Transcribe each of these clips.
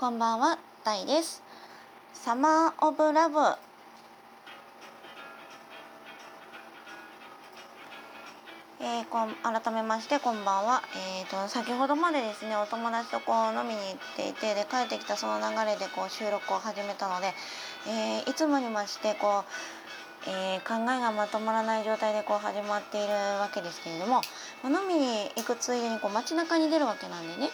こんばんは、ダイです。サマーオブラブ、改めましてこんばんは。先ほどまでですね、お友達とこう飲みに行っていて、で帰ってきたその流れでこう収録を始めたので、いつもに増してこう、考えがまとまらない状態でこう始まっているわけですけれども、飲みに行くついでにこう街中に出るわけなんでね、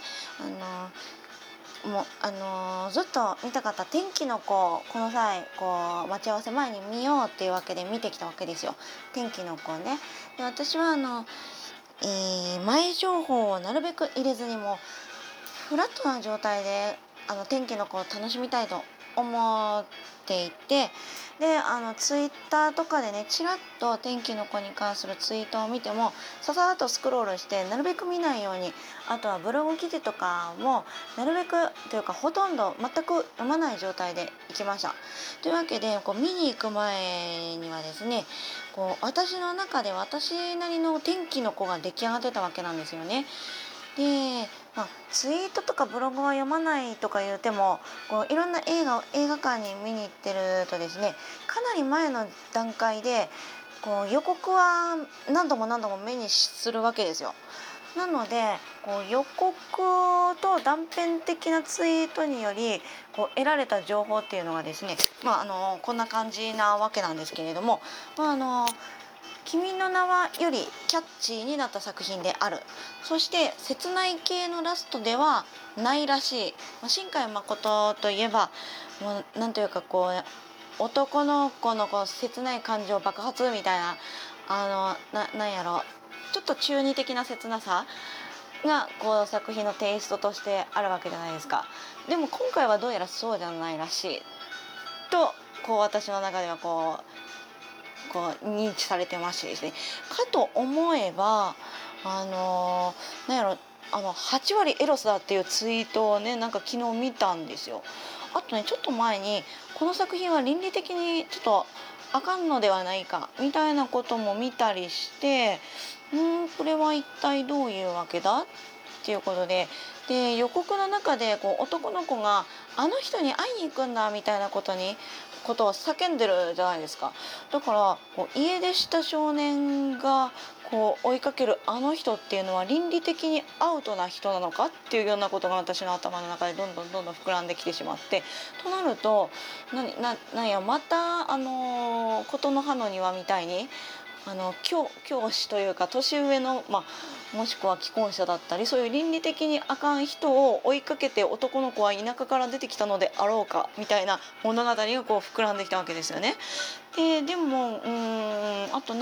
ずっと見たかった天気の子、この際こう待ち合わせ前に見ようっていうわけで見てきたわけですよ、天気の子ね。で、私は前情報をなるべく入れずに、もうフラットな状態で天気の子を楽しみたいと思っていて、でツイッターとかでね、ちらっと天気の子に関するツイートを見ても、ささっとスクロールしてなるべく見ないように、あとはブログ記事とかもなるべくというか、ほとんど全く読まない状態で行きました。というわけで、こう見に行く前にはですね、こう私の中で私なりの天気の子が出来上がってたわけなんですよね。で、ツイートとかブログは読まないとか言うても、こういろんな映画を映画館に見に行ってるとですね、かなり前の段階でこう予告は何度も何度も目にするわけですよ。なのでこう予告と断片的なツイートによりこう得られた情報っていうのがですね、こんな感じなわけなんですけれども、君の名はよりキャッチーになった作品である。そして切ない系のラストではないらしい。新海誠といえば、もうなんというかこう男の子のこう切ない感情爆発みたいな、なんやろ、ちょっと中二的な切なさがこう作品のテイストとしてあるわけじゃないですか。でも今回はどうやらそうじゃないらしいと、こう私の中ではこう認知されてましてですね、かと思えば8割エロスだっていうツイートをね、なんか昨日見たんですよ。あとね、ちょっと前にこの作品は倫理的にちょっとあかんのではないかみたいなことも見たりして、これは一体どういうわけだっていうことで、予告の中でこう男の子があの人に会いに行くんだみたいなことを叫んでるじゃないですか。だからこう家出した少年がこう追いかけるあの人っていうのは倫理的にアウトな人なのかっていうようなことが私の頭の中でどんどん膨らんできてしまって、となるとなんやまたことの葉の庭みたいに教師というか年上の、もしくは既婚者だったり、そういう倫理的にあかん人を追いかけて男の子は田舎から出てきたのであろうかみたいな物語がこう膨らんできたわけですよね。でもあと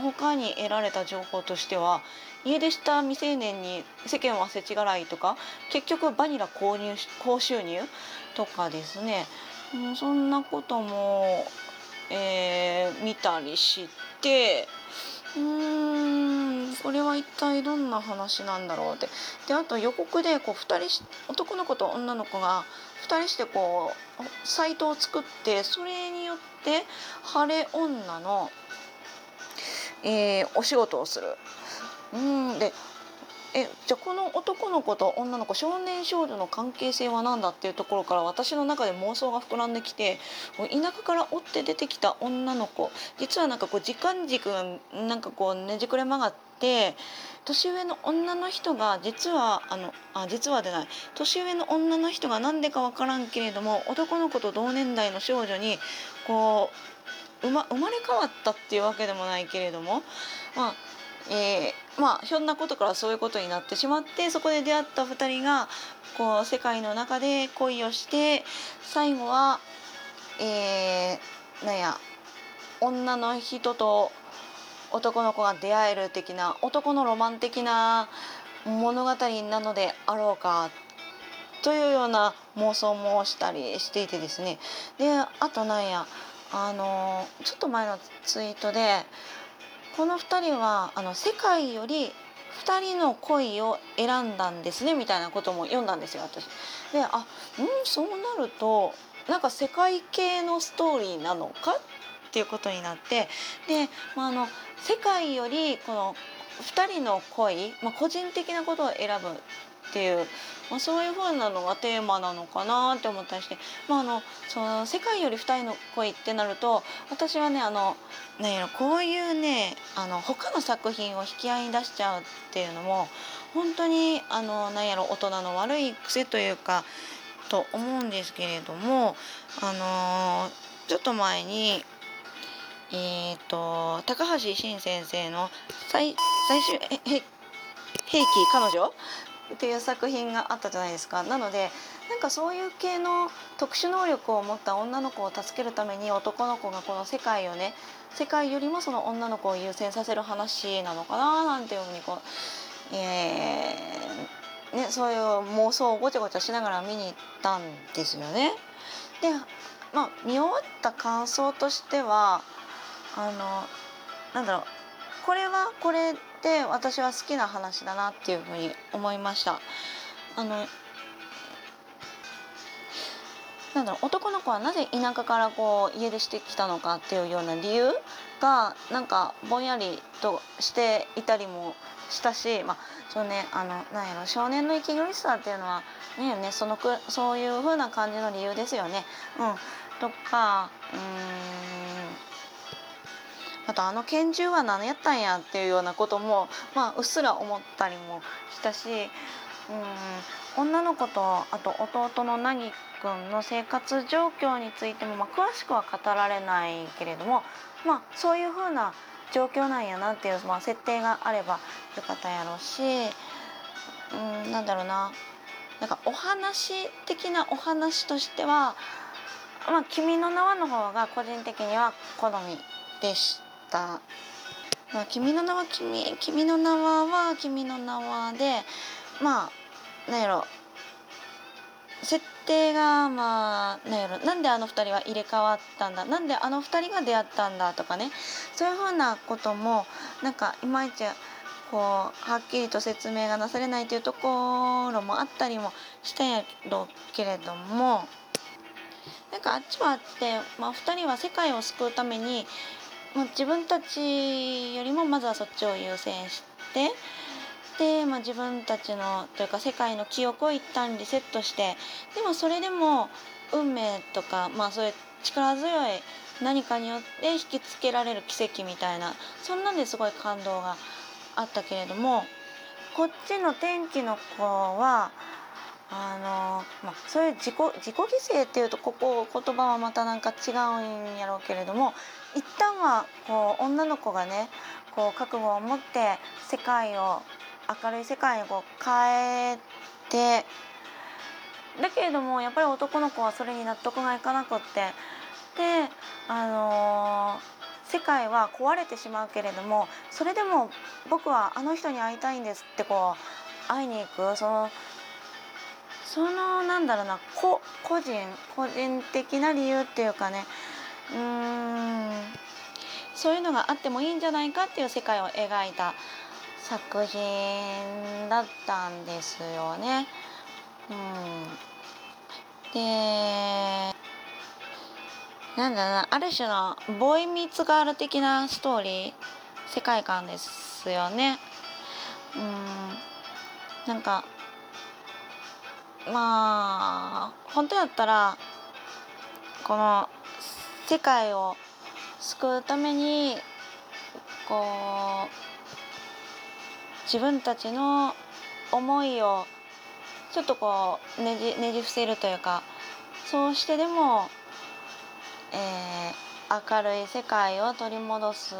他に得られた情報としては、家出した未成年に世間は世知辛いとか、結局バニラ高収入とかですね、そんなことも、見たりして、これは一体どんな話なんだろうって。で、あと予告でこう男の子と女の子が2人してこうサイトを作って、それによって晴れ女の、お仕事をする。じゃあこの男の子と女の子、少年少女の関係性は何だっていうところから、私の中で妄想が膨らんできて、田舎から追って出てきた女の子、実はなんかこう時間軸がなんかこうねじくれ曲がって、年上の女の人が何でか分からんけれども、男の子と同年代の少女にこう生まれ変わったっていうわけでもないけれども、ひょんなことからそういうことになってしまって、そこで出会った2人がこう世界の中で恋をして、最後は、女の人と男の子が出会える的な、男のロマン的な物語なのであろうかというような妄想もしたりしていてですね。で、あとちょっと前のツイートで、この2人は世界より2人の恋を選んだんですねみたいなことも読んだんですよ、私。で、そうなるとなんか世界系のストーリーなのかっていうことになって、で、世界よりこの2人の恋、個人的なことを選ぶっていう、まあ、そういうふうなのがテーマなのかなって思ったりして、まあ、その世界より二人の恋ってなると私はねこういうね他の作品を引き合いに出しちゃうっていうのも本当に大人の悪い癖というかと思うんですけれども、ちょっと前に高橋真先生の最終兵器彼女っていう作品があったじゃないですか。なのでなんかそういう系の特殊能力を持った女の子を助けるために男の子がこの世界をね、世界よりもその女の子を優先させる話なのかななんていうふうにこう、ね、そういう妄想をごちゃごちゃしながら見に行ったんですよね。で、まあ、見終わった感想としてはこれはこれで私は好きな話だなっていうふうに思いました。男の子はなぜ田舎からこう家出してきたのかっていうような理由がなんかぼんやりとしていたりもしたし、まあそうね、少年の息苦しさっていうのは、ね、そういう風な感じの理由ですよね。うん、とかあと拳銃は何やったんやっていうようなことも、まあ、うっすら思ったりもしたし、女の子とあと弟の凪くんの生活状況についても、まあ、詳しくは語られないけれども、まあ、そういう風な状況なんやなっていう、まあ、設定があればよかったやろうし、お話的なお話としては、まあ、君の名はの方が個人的には好みでした。まあ、君の名は君の名はで、まあ設定がなんで2人は入れ替わったんだ、なんで2人が出会ったんだとかね、そういうふうなこともなんかいまいちこうはっきりと説明がなされないというところもあったりもしたやろうけれども、なんかあっちはあって、まあ、2人は世界を救うために、まあ、自分たちよりもまずはそっちを優先して。で、まあ、自分たちのというか世界の記憶を一旦リセットして、でもそれでも運命とか、まあ、そういう力強い何かによって引きつけられる奇跡みたいな、そんなんですごい感動があったけれども、こっちの天気の子はそういう自己犠牲っていうと言葉はまたなんか違うんやろうけれども、一旦はこう女の子がねこう覚悟を持って世界を明るい世界にこう変えて、だけれどもやっぱり男の子はそれに納得がいかなくって、で世界は壊れてしまうけれども、それでも僕は人に会いたいんですってこう会いに行く、個人的な理由っていうかね、そういうのがあってもいいんじゃないかっていう世界を描いた作品だったんですよね。で、ある種のボーイミーツガール的なストーリー、世界観ですよね。本当だったらこの世界を救うためにこう自分たちの思いをちょっとこうねじ伏せるというか、そうしてでも、明るい世界を取り戻すっ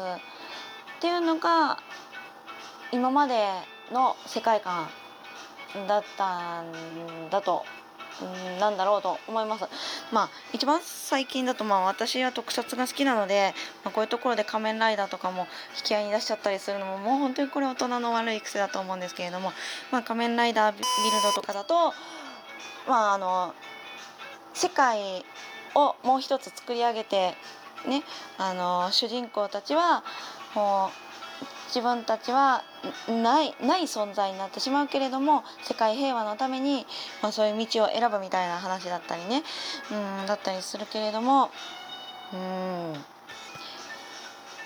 ていうのが今までの世界観だったんだとなんだろうと思います。まあ、一番最近だと、まあ、私は特撮が好きなので、まあ、こういうところで仮面ライダーとかも引き合いに出しちゃったりするのも、もう本当にこれ大人の悪い癖だと思うんですけれども、まあ、仮面ライダービルドとかだと、まあ、世界をもう一つ作り上げて、ね、主人公たちはこう自分たちはない存在になってしまうけれども、世界平和のために、まあ、そういう道を選ぶみたいな話だったりね、だったりするけれども、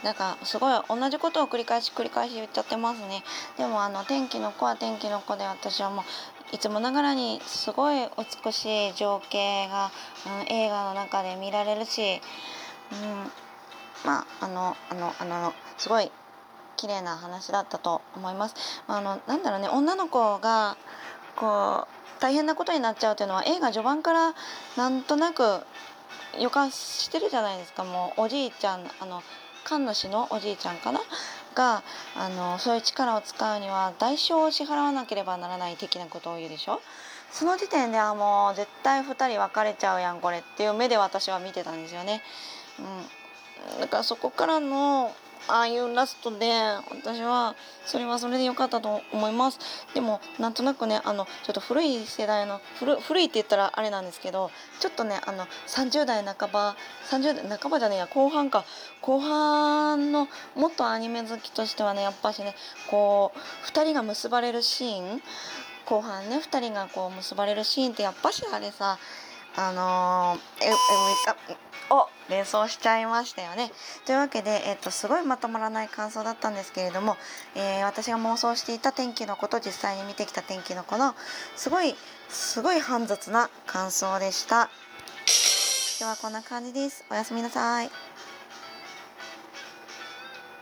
なんかすごい同じことを繰り返し言っちゃってますね。でも天気の子は天気の子で、私はもういつもながらにすごい美しい情景が、映画の中で見られるし、まあすごい綺麗な話だったと思います。なんだろうね、女の子がこう大変なことになっちゃうというのは映画序盤からなんとなく予感してるじゃないですか。もうおじいちゃん、神主のおじいちゃんかながそういう力を使うには代償を支払わなければならない的なことを言うでしょ。その時点でもう絶対2人別れちゃうやんこれっていう目で私は見てたんですよね。だからそこからのああいうラストで、私はそれはそれで良かったと思います。でもなんとなくね、ちょっと古い世代の 古いって言ったらあれなんですけど、ちょっとね後半のもっとアニメ好きとしてはね、やっぱしねこう2人が結ばれるシーン、後半ね2人がこう結ばれるシーンってやっぱしあれさ連想しちゃいましたよね。というわけで、すごいまとまらない感想だったんですけれども、私が妄想していた天気の子と実際に見てきた天気の子のすごい煩雑な感想でした。今日はこんな感じです。おやすみなさい。